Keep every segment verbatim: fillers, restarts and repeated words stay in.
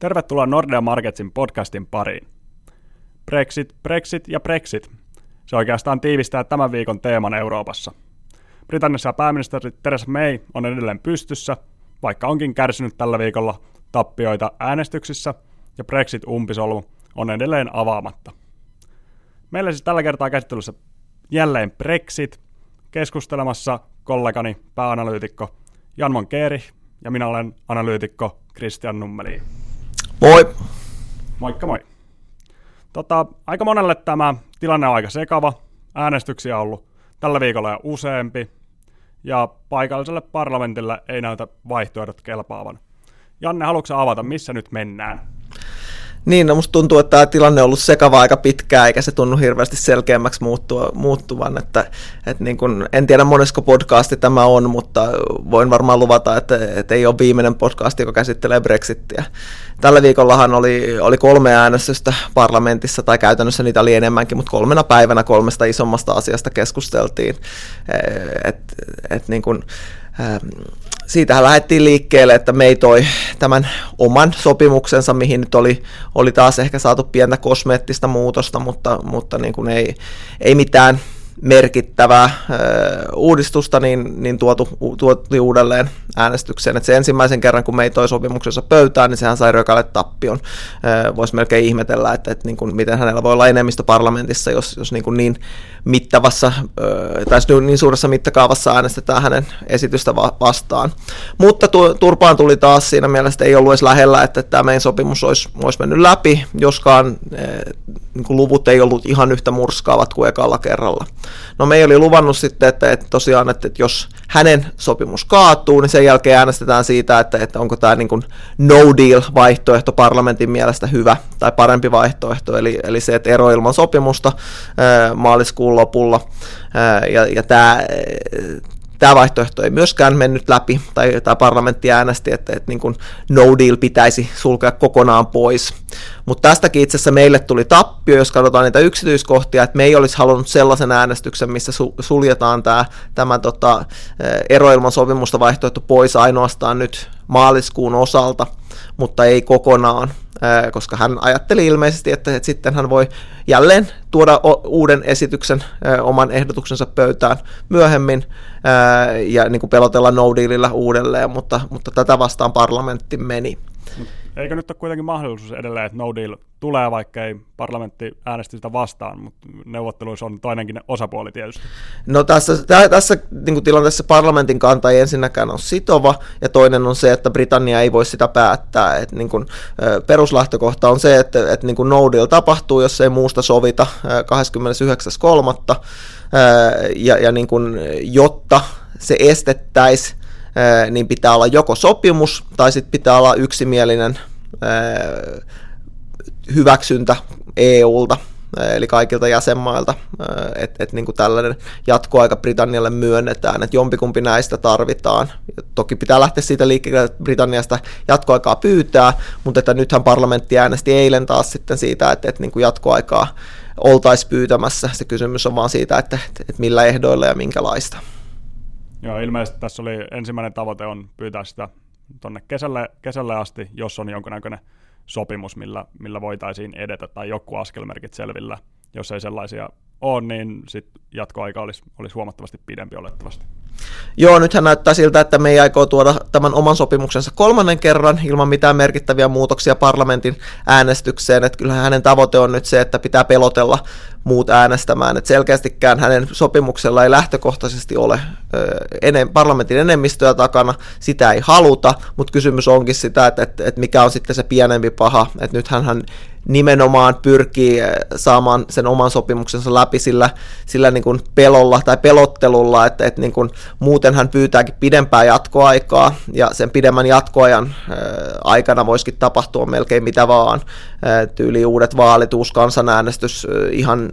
Tervetuloa Nordea Marketsin podcastin pariin. Brexit, Brexit ja Brexit. Se oikeastaan tiivistää tämän viikon teeman Euroopassa. Britanniassa pääministeri Theresa May on edelleen pystyssä, vaikka onkin kärsinyt tällä viikolla tappioita äänestyksissä ja Brexit-umpisolmu on edelleen avaamatta. Meillä siis tällä kertaa käsittelyssä jälleen Brexit, keskustelemassa kollegani pääanalyytikko Jan Monkeeri ja minä olen analyytikko Kristian Nummelin. Moi! Moikka moi! Tota, aika monelle tämä tilanne on aika sekava. Äänestyksiä on ollut tällä viikolla jo useampi, ja paikalliselle parlamentille ei näytä vaihtoehdot kelpaavan. Janne, haluatko avata, missä nyt mennään? Niin, no musta tuntuu, että tämä tilanne on ollut sekava aika pitkään, eikä se tunnu hirveästi selkeämmäksi muuttua, muuttuvan. Että, että niin kun, en tiedä monesko podcasti tämä on, mutta voin varmaan luvata, että, että ei ole viimeinen podcast, joka käsittelee Brexittiä. Tällä viikollahan oli, oli kolme äänestystä parlamentissa, tai käytännössä niitä oli enemmänkin, mutta kolmena päivänä kolmesta isommasta asiasta keskusteltiin. Että et niin kun... Siitähän lähdettiin liikkeelle, että May toi tämän oman sopimuksensa, mihin nyt oli, oli taas ehkä saatu pientä kosmeettista muutosta, mutta, mutta niin kuin ei, ei mitään merkittävää ö, uudistusta niin, niin tuotu, tuotu uudelleen äänestykseen. Et se ensimmäisen kerran, kun May toi sopimuksensa pöytään, niin sehän sai rökälle tappion. Voisi melkein ihmetellä, että, että niin kuin, miten hänellä voi olla enemmistö parlamentissa, jos, jos niin, kuin niin mittavassa ö, tai niin suuressa mittakaavassa äänestetään hänen esitystä va- vastaan. Mutta tu- turpaan tuli taas siinä mielessä, ei ollut edes lähellä, että tämä meidän sopimus olisi, olisi mennyt läpi, joskaan ö, niin kuin luvut ei ollut ihan yhtä murskaavat kuin ekalla kerralla. No me ei oli luvannut sitten, että, että tosiaan, että, että jos hänen sopimus kaatuu, niin sen jälkeen äänestetään siitä, että, että onko tämä niin kuin no-deal-vaihtoehto parlamentin mielestä hyvä tai parempi vaihtoehto, eli, eli se, että ero ilman sopimusta ää, maaliskuun lopulla, ää, ja, ja tämä... Tämä vaihtoehto ei myöskään mennyt läpi, tai, tai parlamentti äänesti, että, että niin kuin no deal pitäisi sulkea kokonaan pois. Mutta tästäkin itse asiassa meille tuli tappio, jos katsotaan niitä yksityiskohtia, että me ei olisi halunnut sellaisen äänestyksen, missä suljetaan tämä, tämä tota, ero ilman sopimusta vaihtoehto pois ainoastaan nyt maaliskuun osalta, mutta ei kokonaan, koska hän ajatteli ilmeisesti, että, että sitten hän voi jälleen tuoda uuden esityksen, oman ehdotuksensa pöytään myöhemmin ja niin kuin pelotella no-dealillä uudelleen, mutta, mutta tätä vastaan parlamentti meni. Eikö nyt ole kuitenkin mahdollisuus edelleen, että no-deal tulee, vaikka ei parlamentti äänesti sitä vastaan, mutta neuvotteluissa on toinenkin osapuoli tietysti? No tässä, tässä niin kuin tilanteessa parlamentin kanta ei ensinnäkään ole sitova, ja toinen on se, että Britannia ei voi sitä päättää. Että, niin kuin, peruslähtökohta on se, että, että niin kuin no-deal tapahtuu, jos ei muusta sovita kahdeskymmenesyhdeksäs kolmas ja, ja niin kuin, jotta se estettäisiin, niin pitää olla joko sopimus tai sitten pitää olla yksimielinen hyväksyntä E U:lta, eli kaikilta jäsenmailta, että et niin kuin tällainen jatkoaika Britannialle myönnetään, että jompikumpi näistä tarvitaan. Toki pitää lähteä siitä liikkeelle, että Britanniasta jatkoaikaa pyytää, mutta että nythän parlamentti äänesti eilen taas sitten siitä, että, että niin kuin jatkoaikaa oltaisiin pyytämässä. Se kysymys on vaan siitä, että, että millä ehdoilla ja minkälaista. Joo, ilmeisesti tässä oli ensimmäinen tavoite on pyytää sitä tuonne kesälle, kesälle asti, jos on jonkinnäköinen sopimus, millä, millä voitaisiin edetä tai joku askelmerkit selvillä. Jos ei sellaisia ole, niin sitten jatkoaika olisi, olisi huomattavasti pidempi olettavasti. Joo, nythän näyttää siltä, että me ei aikoo tuoda tämän oman sopimuksensa kolmannen kerran ilman mitään merkittäviä muutoksia parlamentin äänestykseen. Että kyllähän hänen tavoite on nyt se, että pitää pelotella muut äänestämään. Että selkeästikään hänen sopimuksella ei lähtökohtaisesti ole ö, parlamentin enemmistöä takana, sitä ei haluta, mutta kysymys onkin sitä, että, että, että mikä on sitten se pienempi paha. Että nythän hän nimenomaan pyrkii saamaan sen oman sopimuksensa läpi sillä, sillä niin kuin pelolla tai pelottelulla, että, että niin kuin muuten hän pyytääkin pidempää jatkoaikaa, ja sen pidemmän jatkoajan ä, aikana voisikin tapahtua melkein mitä vaan. Ä, tyyli uudet vaalit, uusi kansanäänestys, ihan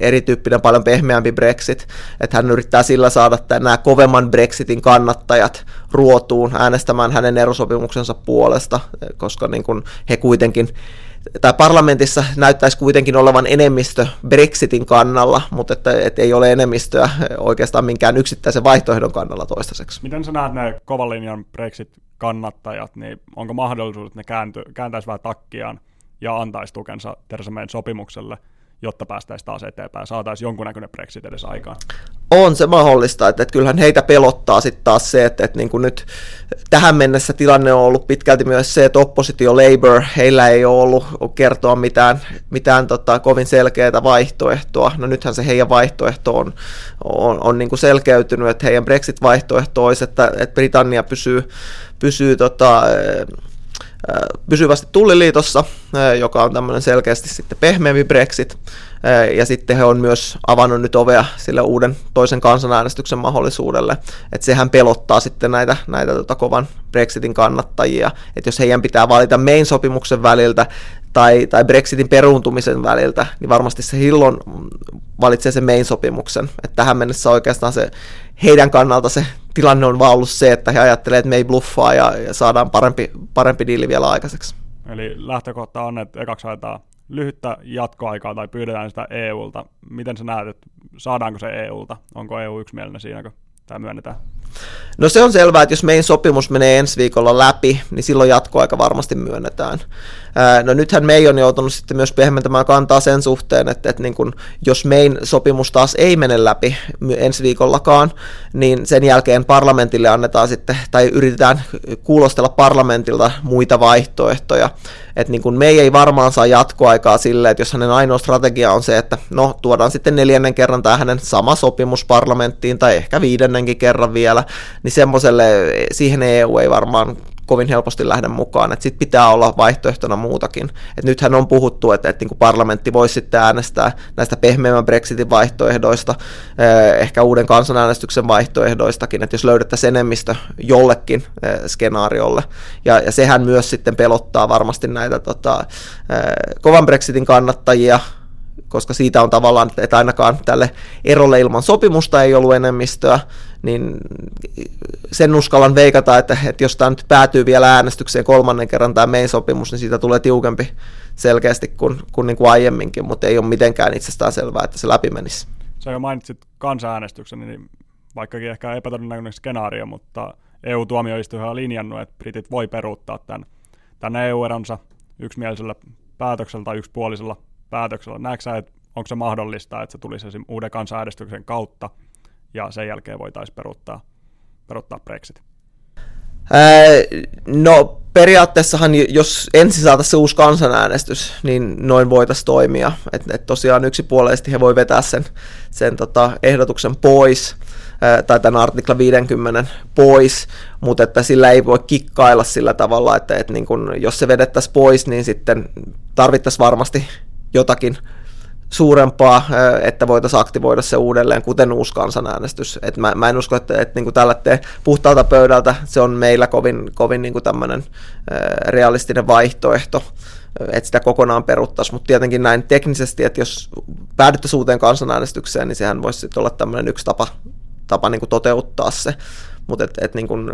erityyppinen, paljon pehmeämpi Brexit. Että hän yrittää sillä saada nämä kovemman Brexitin kannattajat ruotuun äänestämään hänen erosopimuksensa puolesta, koska niin kuin he kuitenkin tai parlamentissa näyttäisi kuitenkin olevan enemmistö Brexitin kannalla, mutta että, että ei ole enemmistöä oikeastaan minkään yksittäisen vaihtoehdon kannalla toistaiseksi. Miten sä näet ne kovan linjan Brexit-kannattajat, niin onko mahdollisuus, että ne käänty, kääntäisi vähän takkiaan ja antaisi tukensa Theresa Mayn sopimukselle, jotta päästäisiin taas eteenpäin, saataisiin jonkunnäköinen Brexit edes aikaan? On se mahdollista, että, että kyllähän heitä pelottaa sitten taas se, että, että niin kuin nyt tähän mennessä tilanne on ollut pitkälti myös se, että oppositio Labour, heillä ei ole ollut kertoa mitään, mitään tota, kovin selkeää vaihtoehtoa. No nythän se heidän vaihtoehto on, on, on niin kuin selkeytynyt, että heidän Brexit-vaihtoehto olisi, että, että Britannia pysyy, pysyy tota, pysyvästi tulliliitossa, joka on tämmöinen selkeästi sitten pehmeämpi Brexit, ja sitten he on myös avannut nyt ovea sille uuden toisen kansanäänestyksen mahdollisuudelle, että sehän pelottaa sitten näitä, näitä tota kovan Brexitin kannattajia, että jos heidän pitää valita Mayn sopimuksen väliltä tai, tai Brexitin peruuntumisen väliltä, niin varmasti se silloin valitsee se Mayn sopimuksen, että tähän mennessä oikeastaan se heidän kannalta se tilanne on vaan ollut se, että he ajattelee, että me ei bluffaa ja, ja saadaan parempi, parempi diili vielä aikaiseksi. Eli lähtökohta on, että ekaksi haetaan lyhyttä jatkoaikaa tai pyydetään sitä E U:lta. Miten sä näet, että saadaanko se E U:lta? Onko E U yksimielinen siinä, kun tämä myönnetään? No se on selvää, että jos meidän sopimus menee ensi viikolla läpi, niin silloin jatkoaika varmasti myönnetään. No nythän May on joutunut sitten myös pehmentämään kantaa sen suhteen, että, että niin kun, jos meidän sopimus taas ei mene läpi ensi viikollakaan, niin sen jälkeen parlamentille annetaan sitten, tai yritetään kuulostella parlamentilta muita vaihtoehtoja. Että niin kun May ei varmaan saa jatkoaikaa silleen, että jos hänen ainoa strategia on se, että no tuodaan sitten neljännen kerran tämä hänen sama sopimus parlamenttiin, tai ehkä viidennenkin kerran vielä, niin semmoiselle, siihen E U ei varmaan kovin helposti lähde mukaan, että sitten pitää olla vaihtoehtona muutakin. Et nythän on puhuttu, että, että niin kuin parlamentti voisi sitten äänestää näistä pehmeämmän Brexitin vaihtoehdoista, ehkä uuden kansanäänestyksen vaihtoehdoistakin, että jos löydettäisiin enemmistö jollekin skenaariolle, ja, ja sehän myös sitten pelottaa varmasti näitä tota, kovan Brexitin kannattajia, koska siitä on tavallaan, että ainakaan tälle erolle ilman sopimusta ei ollut enemmistöä, niin sen uskallan veikata, että, että jos tämä nyt päätyy vielä äänestykseen kolmannen kerran tämä Mayn sopimus, niin siitä tulee tiukempi selkeästi kuin, kuin, niin kuin aiemminkin, mutta ei ole mitenkään itsestään selvää, että se läpi menisi. Sä jo mainitsit kansanäänestyksen, niin vaikkakin ehkä epätodennäköinen skenaario, mutta E U-tuomioistuin on linjannut, että britit voi peruuttaa tämän, tämän E U-eronsa yksimielisellä päätöksellä tai yksipuolisella päätöksellä. Näetkö sä, että onko se mahdollista, että se tulisi esimerkiksi uuden kansanäänestyksen kautta ja sen jälkeen voitaisiin peruuttaa, peruuttaa Brexit? Ää, no periaatteessahan, jos ensin saataisiin se uusi kansanäänestys, niin noin voitaisiin toimia. Et, et tosiaan yksipuolisesti he voi vetää sen, sen tota, ehdotuksen pois, ää, tai tämän artikla viisikymmentä pois, mutta että sillä ei voi kikkailla sillä tavalla, että et, niin kun, jos se vedettäisiin pois, niin sitten tarvittaisiin varmasti jotakin suurempaa, että voitaisiin aktivoida se uudelleen, kuten uusi kansanäänestys. Et mä, mä en usko, että, että, että niin kuin tällä te puhtaalta pöydältä se on meillä kovin, kovin niin kuin tämmöinen realistinen vaihtoehto, että sitä kokonaan peruttaisiin, mutta tietenkin näin teknisesti, että jos päädyttäisiin uuteen kansanäänestykseen, niin sehän voisi sitten olla tämmöinen yksi tapa, tapa niin kuin toteuttaa se, mutta et, et niin kuin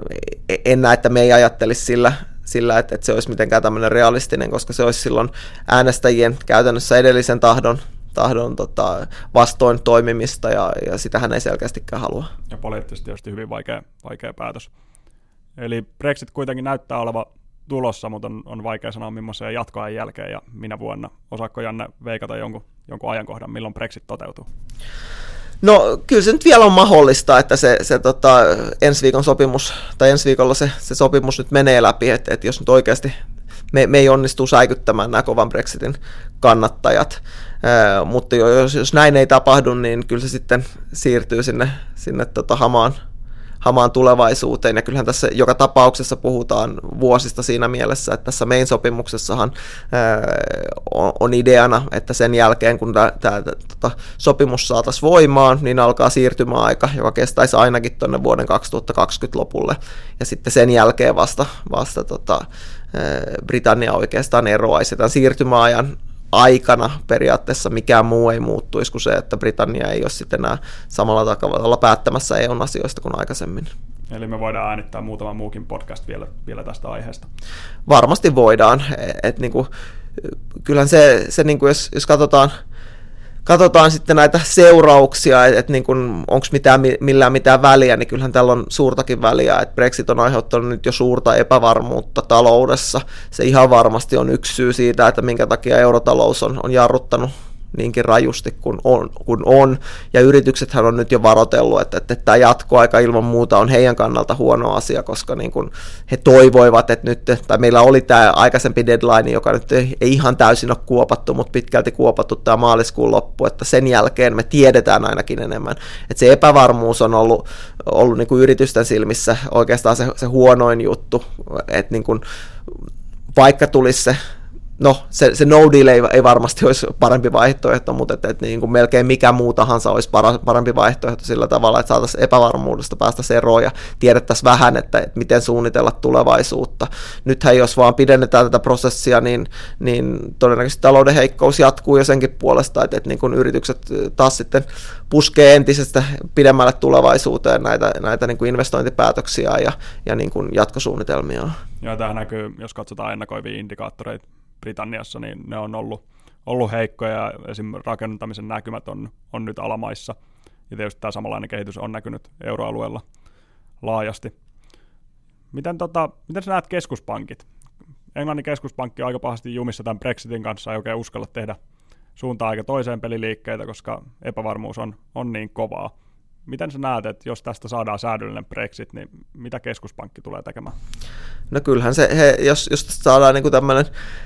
en näe, että me ei ajattelisi sillä, sillä, että, että se olisi mitenkään tämmöinen realistinen, koska se olisi silloin äänestäjien käytännössä edellisen tahdon, tahdon tota, vastoin toimimista, ja, ja sitähän ei selkeästikään halua. Ja poliittisesti tietysti hyvin vaikea, vaikea päätös. Eli Brexit kuitenkin näyttää olevan tulossa, mutta on, on vaikea sanoa millaisen jatkoajan jälkeen ja minä vuonna. Osaatko, Janne, veikata jonkun, jonkun ajankohdan, milloin Brexit toteutuu? No kyllä se nyt vielä on mahdollista, että se, se tota, ensi viikon sopimus, tai ensi viikolla se, se sopimus nyt menee läpi, että et jos nyt oikeasti me, me ei onnistu säikyttämään nämä kovan Brexitin kannattajat, Ee, mutta jos, jos näin ei tapahdu, niin kyllä se sitten siirtyy sinne, sinne tota, hamaan, hamaan tulevaisuuteen, ja kyllähän tässä joka tapauksessa puhutaan vuosista siinä mielessä, että tässä Mayn sopimuksessahan on, on ideana, että sen jälkeen kun tämä sopimus saataisiin voimaan, niin alkaa siirtymäaika, joka kestäisi ainakin tuonne vuoden kaksituhattakaksikymmentä lopulle, ja sitten sen jälkeen vasta, vasta tota, Britannia oikeastaan eroaisi tämän siirtymäajan aikana periaatteessa mikään muu ei muuttuisi kuin se, että Britannia ei ole sitten enää samalla tavalla päättämässä E U:n asioista kuin aikaisemmin. Eli me voidaan äänittää muutama muukin podcast vielä, vielä tästä aiheesta. Varmasti voidaan. Et niinku, kyllähän se, se niinku, jos, jos katsotaan, katsotaan sitten näitä seurauksia, että et niinku, onko mitään, millään mitään väliä, niin kyllähän tällä on suurtakin väliä. Et Brexit on aiheuttanut nyt jo suurta epävarmuutta taloudessa. Se ihan varmasti on yksi syy siitä, että minkä takia eurotalous on, on jarruttanut niinkin rajusti kuin on, kun on. Ja yrityksethän on nyt jo varoitellut, että, että tämä jatkoaika ilman muuta on heidän kannalta huono asia, koska niin kuin he toivoivat, että nyt, tai meillä oli tämä aikaisempi deadline, joka nyt ei ihan täysin ole kuopattu, mutta pitkälti kuopattu tämä maaliskuun loppu, että sen jälkeen me tiedetään ainakin enemmän. Että se epävarmuus on ollut, ollut niin kuin yritysten silmissä oikeastaan se, se huonoin juttu, että niin kuin, vaikka tulisi se, no, se, se no deal ei, ei varmasti olisi parempi vaihtoehto, mutta et, et niin kuin melkein mikä muu tahansa olisi para, parempi vaihtoehto sillä tavalla, että saataisiin epävarmuudesta päästä eroon ja tiedettäisiin vähän, että, että miten suunnitella tulevaisuutta. Nythän jos vaan pidennetään tätä prosessia, niin, niin todennäköisesti talouden heikkous jatkuu jo senkin puolesta, että, että niin kuin yritykset taas sitten puskee entisestä pidemmälle tulevaisuuteen näitä, näitä niin kuin investointipäätöksiä ja, ja niin kuin jatkosuunnitelmia. Joo, tämähän näkyy, jos katsotaan ennakoivia indikaattoreita Britanniassa, niin ne on ollut, ollut heikkoja ja esimerkiksi rakentamisen näkymät on, on nyt alamaissa. Ja tietysti tämä samanlainen kehitys on näkynyt euroalueella laajasti. Miten, tota, miten sä näet keskuspankit? Englannin keskuspankki on aika pahasti jumissa tämän Brexitin kanssa, ei oikein uskalla tehdä suuntaan aika toiseen peliliikkeitä, koska epävarmuus on, on niin kovaa. Miten sä näet, että jos tästä saadaan säädöllinen Brexit, niin mitä keskuspankki tulee tekemään? No kyllähän se, he, jos, jos saadaan niin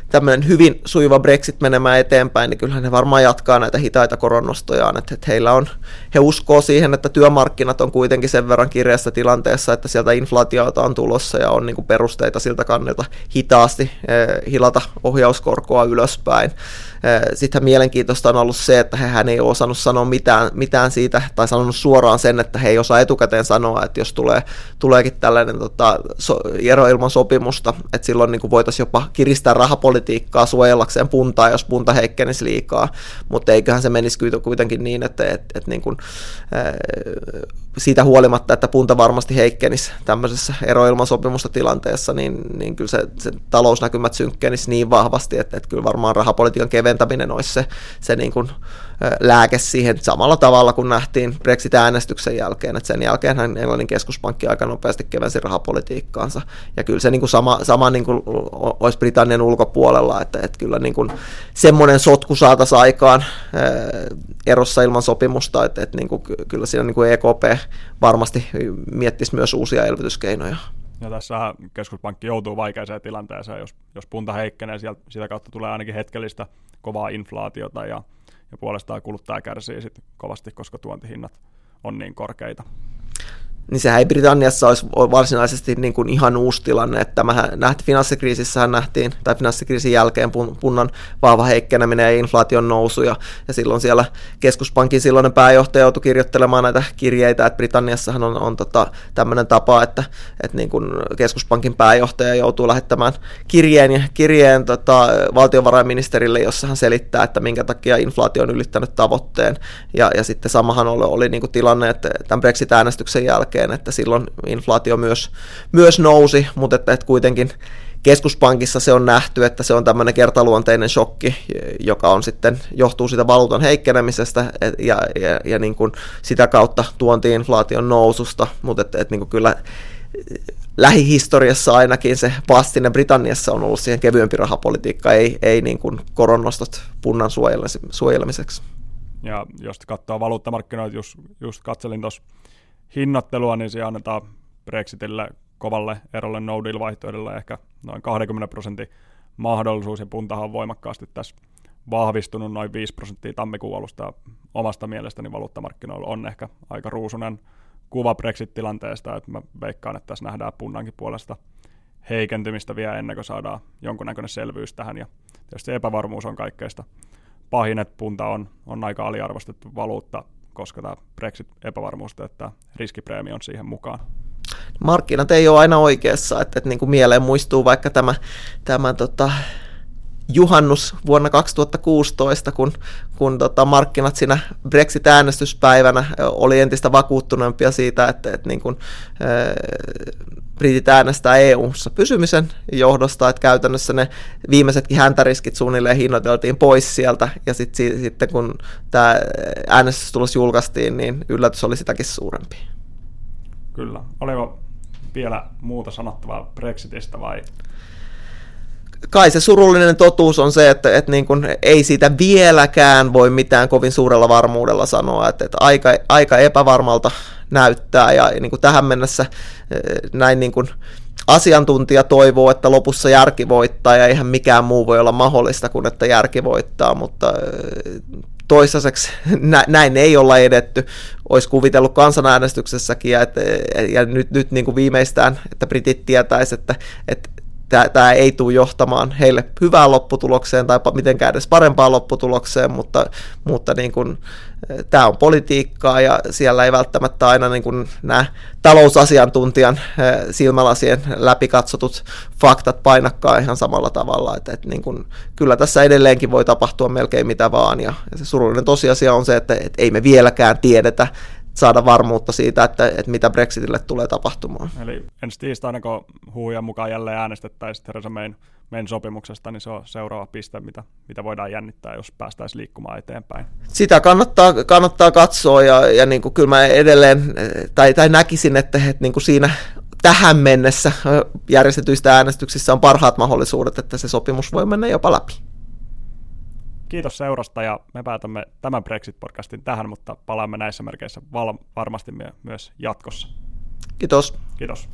tämmöinen hyvin sujuva Brexit menemään eteenpäin, niin kyllähän he varmaan jatkaa näitä hitaita koronnostojaan. Että, että heillä on, he uskoo siihen, että työmarkkinat on kuitenkin sen verran kireässä tilanteessa, että sieltä inflaatiota on tulossa ja on niin kuin perusteita siltä kannalta hitaasti eh, hilata ohjauskorkoa ylöspäin. Eh, Sittenhän mielenkiintoista on ollut se, että hehän ei ole osannut sanoa mitään, mitään siitä tai sanonut suoraan sen, että he ei osaa etukäteen sanoa, että jos tulee, tuleekin tällainen tota, so, ero ilman sopimusta, että silloin niin voitaisiin jopa kiristää rahapolitiikkaa suojellakseen puntaa, jos punta heikkenisi liikaa, mutta eiköhän se menisi kuitenkin niin, että et, et niin kuin, ää, siitä huolimatta, että punta varmasti heikkenisi tämmöisessä ero ilman sopimusta tilanteessa, niin, niin kyllä se, se talousnäkymät synkkenisi niin vahvasti, että, että kyllä varmaan rahapolitiikan keventäminen olisi se, se niin kuin, ää, lääke siihen samalla tavalla, kun nähtiin Brexit äänestyksen jälkeen, että sen jälkeenhän Englannin keskuspankki aika nopeasti kevensi rahapolitiikkaansa, ja kyllä se niin kuin sama, sama niin kuin olisi Britannian ulkopuolella, että, että kyllä niin kuin semmoinen sotku saataisiin aikaan ää, erossa ilman sopimusta, että, että niin kuin, kyllä siinä niin kuin E K P varmasti miettisi myös uusia elvytyskeinoja. Ja tässä keskuspankki joutuu vaikeaseen tilanteeseen, jos, jos punta heikkenee, sieltä, sitä kautta tulee ainakin hetkellistä kovaa inflaatiota, ja, ja puolestaan kuluttaja kärsii sit kovasti, koska tuontihinnat on niin korkeita. Niin sehän ei Britanniassa olisi varsinaisesti niin kuin ihan uusi tilanne, että nähti, finanssikriisissähän nähtiin, tai finanssikriisin jälkeen punnan vahva heikkeneminen ja inflaation nousu, ja, ja silloin siellä keskuspankin silloinen pääjohtaja joutui kirjoittelemaan näitä kirjeitä, että Britanniassahan on, on tota, tämmöinen tapa, että et niin kuin keskuspankin pääjohtaja joutuu lähettämään kirjeen, kirjeen tota, valtiovarainministerille, jossa hän selittää, että minkä takia inflaatio on ylittänyt tavoitteen, ja, ja sitten samahan oli, oli niin kuin tilanne, että tämän Brexit-äänestyksen jälkeen, että silloin inflaatio myös, myös nousi, mutta että, että kuitenkin keskuspankissa se on nähty, että se on tämmöinen kertaluonteinen shokki, joka on sitten, johtuu siitä valuutan heikkenemisestä ja, ja, ja niin kuin sitä kautta tuonti-inflaation noususta, mutta että, että niin kuin kyllä lähihistoriassa ainakin se pastine Britanniassa on ollut siihen kevyempi rahapolitiikka, ei, ei niin kuin koronnostot punnan suojelemiseksi. Ja jos katsoo valuuttamarkkinoita, just, just katselin tuossa hinnoittelua, niin se annetaan Brexitille kovalle erolle no deal-vaihtoehdolle ehkä noin kaksikymmentä prosentin mahdollisuus, ja puntahan on voimakkaasti tässä vahvistunut noin viisi prosenttia tammikuun alusta. Omasta mielestäni valuuttamarkkinoilla on ehkä aika ruusunen kuva Brexit-tilanteesta, että mä veikkaan, että tässä nähdään punnankin puolesta heikentymistä vielä ennen kuin saadaan jonkunnäköinen selvyys tähän, ja tietysti se epävarmuus on kaikkeista pahin, että punta on, on aika aliarvostettu valuutta, koska tämä Brexit-epävarmuus täyttää riskipreemi on siihen mukaan. Markkinat ei ole aina oikeassa, että, että niin kuin mieleen muistuu vaikka tämä, tämä tota juhannus vuonna kaksituhattakuusitoista, kun, kun tota markkinat siinä Brexit-äänestyspäivänä oli entistä vakuuttuneempia siitä, että, että niin kun, e- britit äänestää E U:ssa pysymisen johdosta, että käytännössä ne viimeisetkin häntäriskit suunnilleen hinnoiteltiin pois sieltä, ja sitten sit, sit, kun tämä äänestystulos julkaistiin, niin yllätys oli sitäkin suurempi. Kyllä. Oliko vielä muuta sanottavaa Brexitistä vai? Kai se surullinen totuus on se, että, että niin kuin ei siitä vieläkään voi mitään kovin suurella varmuudella sanoa, että, että aika, aika epävarmalta näyttää, ja niin kuin tähän mennessä näin niin kuin asiantuntija toivoo, että lopussa järki voittaa, ja eihän mikään muu voi olla mahdollista kuin että järki voittaa, mutta toistaiseksi näin ei olla edetty. Olisi kuvitellut kansanäänestyksessäkin, ja, että, ja nyt, nyt niin kuin viimeistään, että britit tietäisivät, että, että tämä ei tule johtamaan heille hyvään lopputulokseen tai mitenkään edes parempaan lopputulokseen, mutta, mutta niin kuin, tämä on politiikkaa, ja siellä ei välttämättä aina niin kuin nämä talousasiantuntijan silmälasien läpikatsotut faktat painakaan ihan samalla tavalla. Että, että niin kuin, kyllä tässä edelleenkin voi tapahtua melkein mitä vaan, ja se surullinen tosiasia on se, että, että ei me vieläkään tiedetä saada varmuutta siitä, että, että mitä Brexitille tulee tapahtumaan. Eli ensi tiistaina, kun huhujen mukaan jälleen äänestettäisiin Theresa Mayn, Mayn sopimuksesta, niin se on seuraava piste, mitä, mitä voidaan jännittää, jos päästäisiin liikkumaan eteenpäin. Sitä kannattaa, kannattaa katsoa, ja, ja niin kuin kyllä mä edelleen, tai, tai näkisin, että, että niin kuin siinä tähän mennessä järjestetyistä äänestyksissä on parhaat mahdollisuudet, että se sopimus voi mennä jopa läpi. Kiitos seurasta, ja me päätämme tämän Brexit-podcastin tähän, mutta palaamme näissä merkeissä val- varmasti myös jatkossa. Kiitos. Kiitos.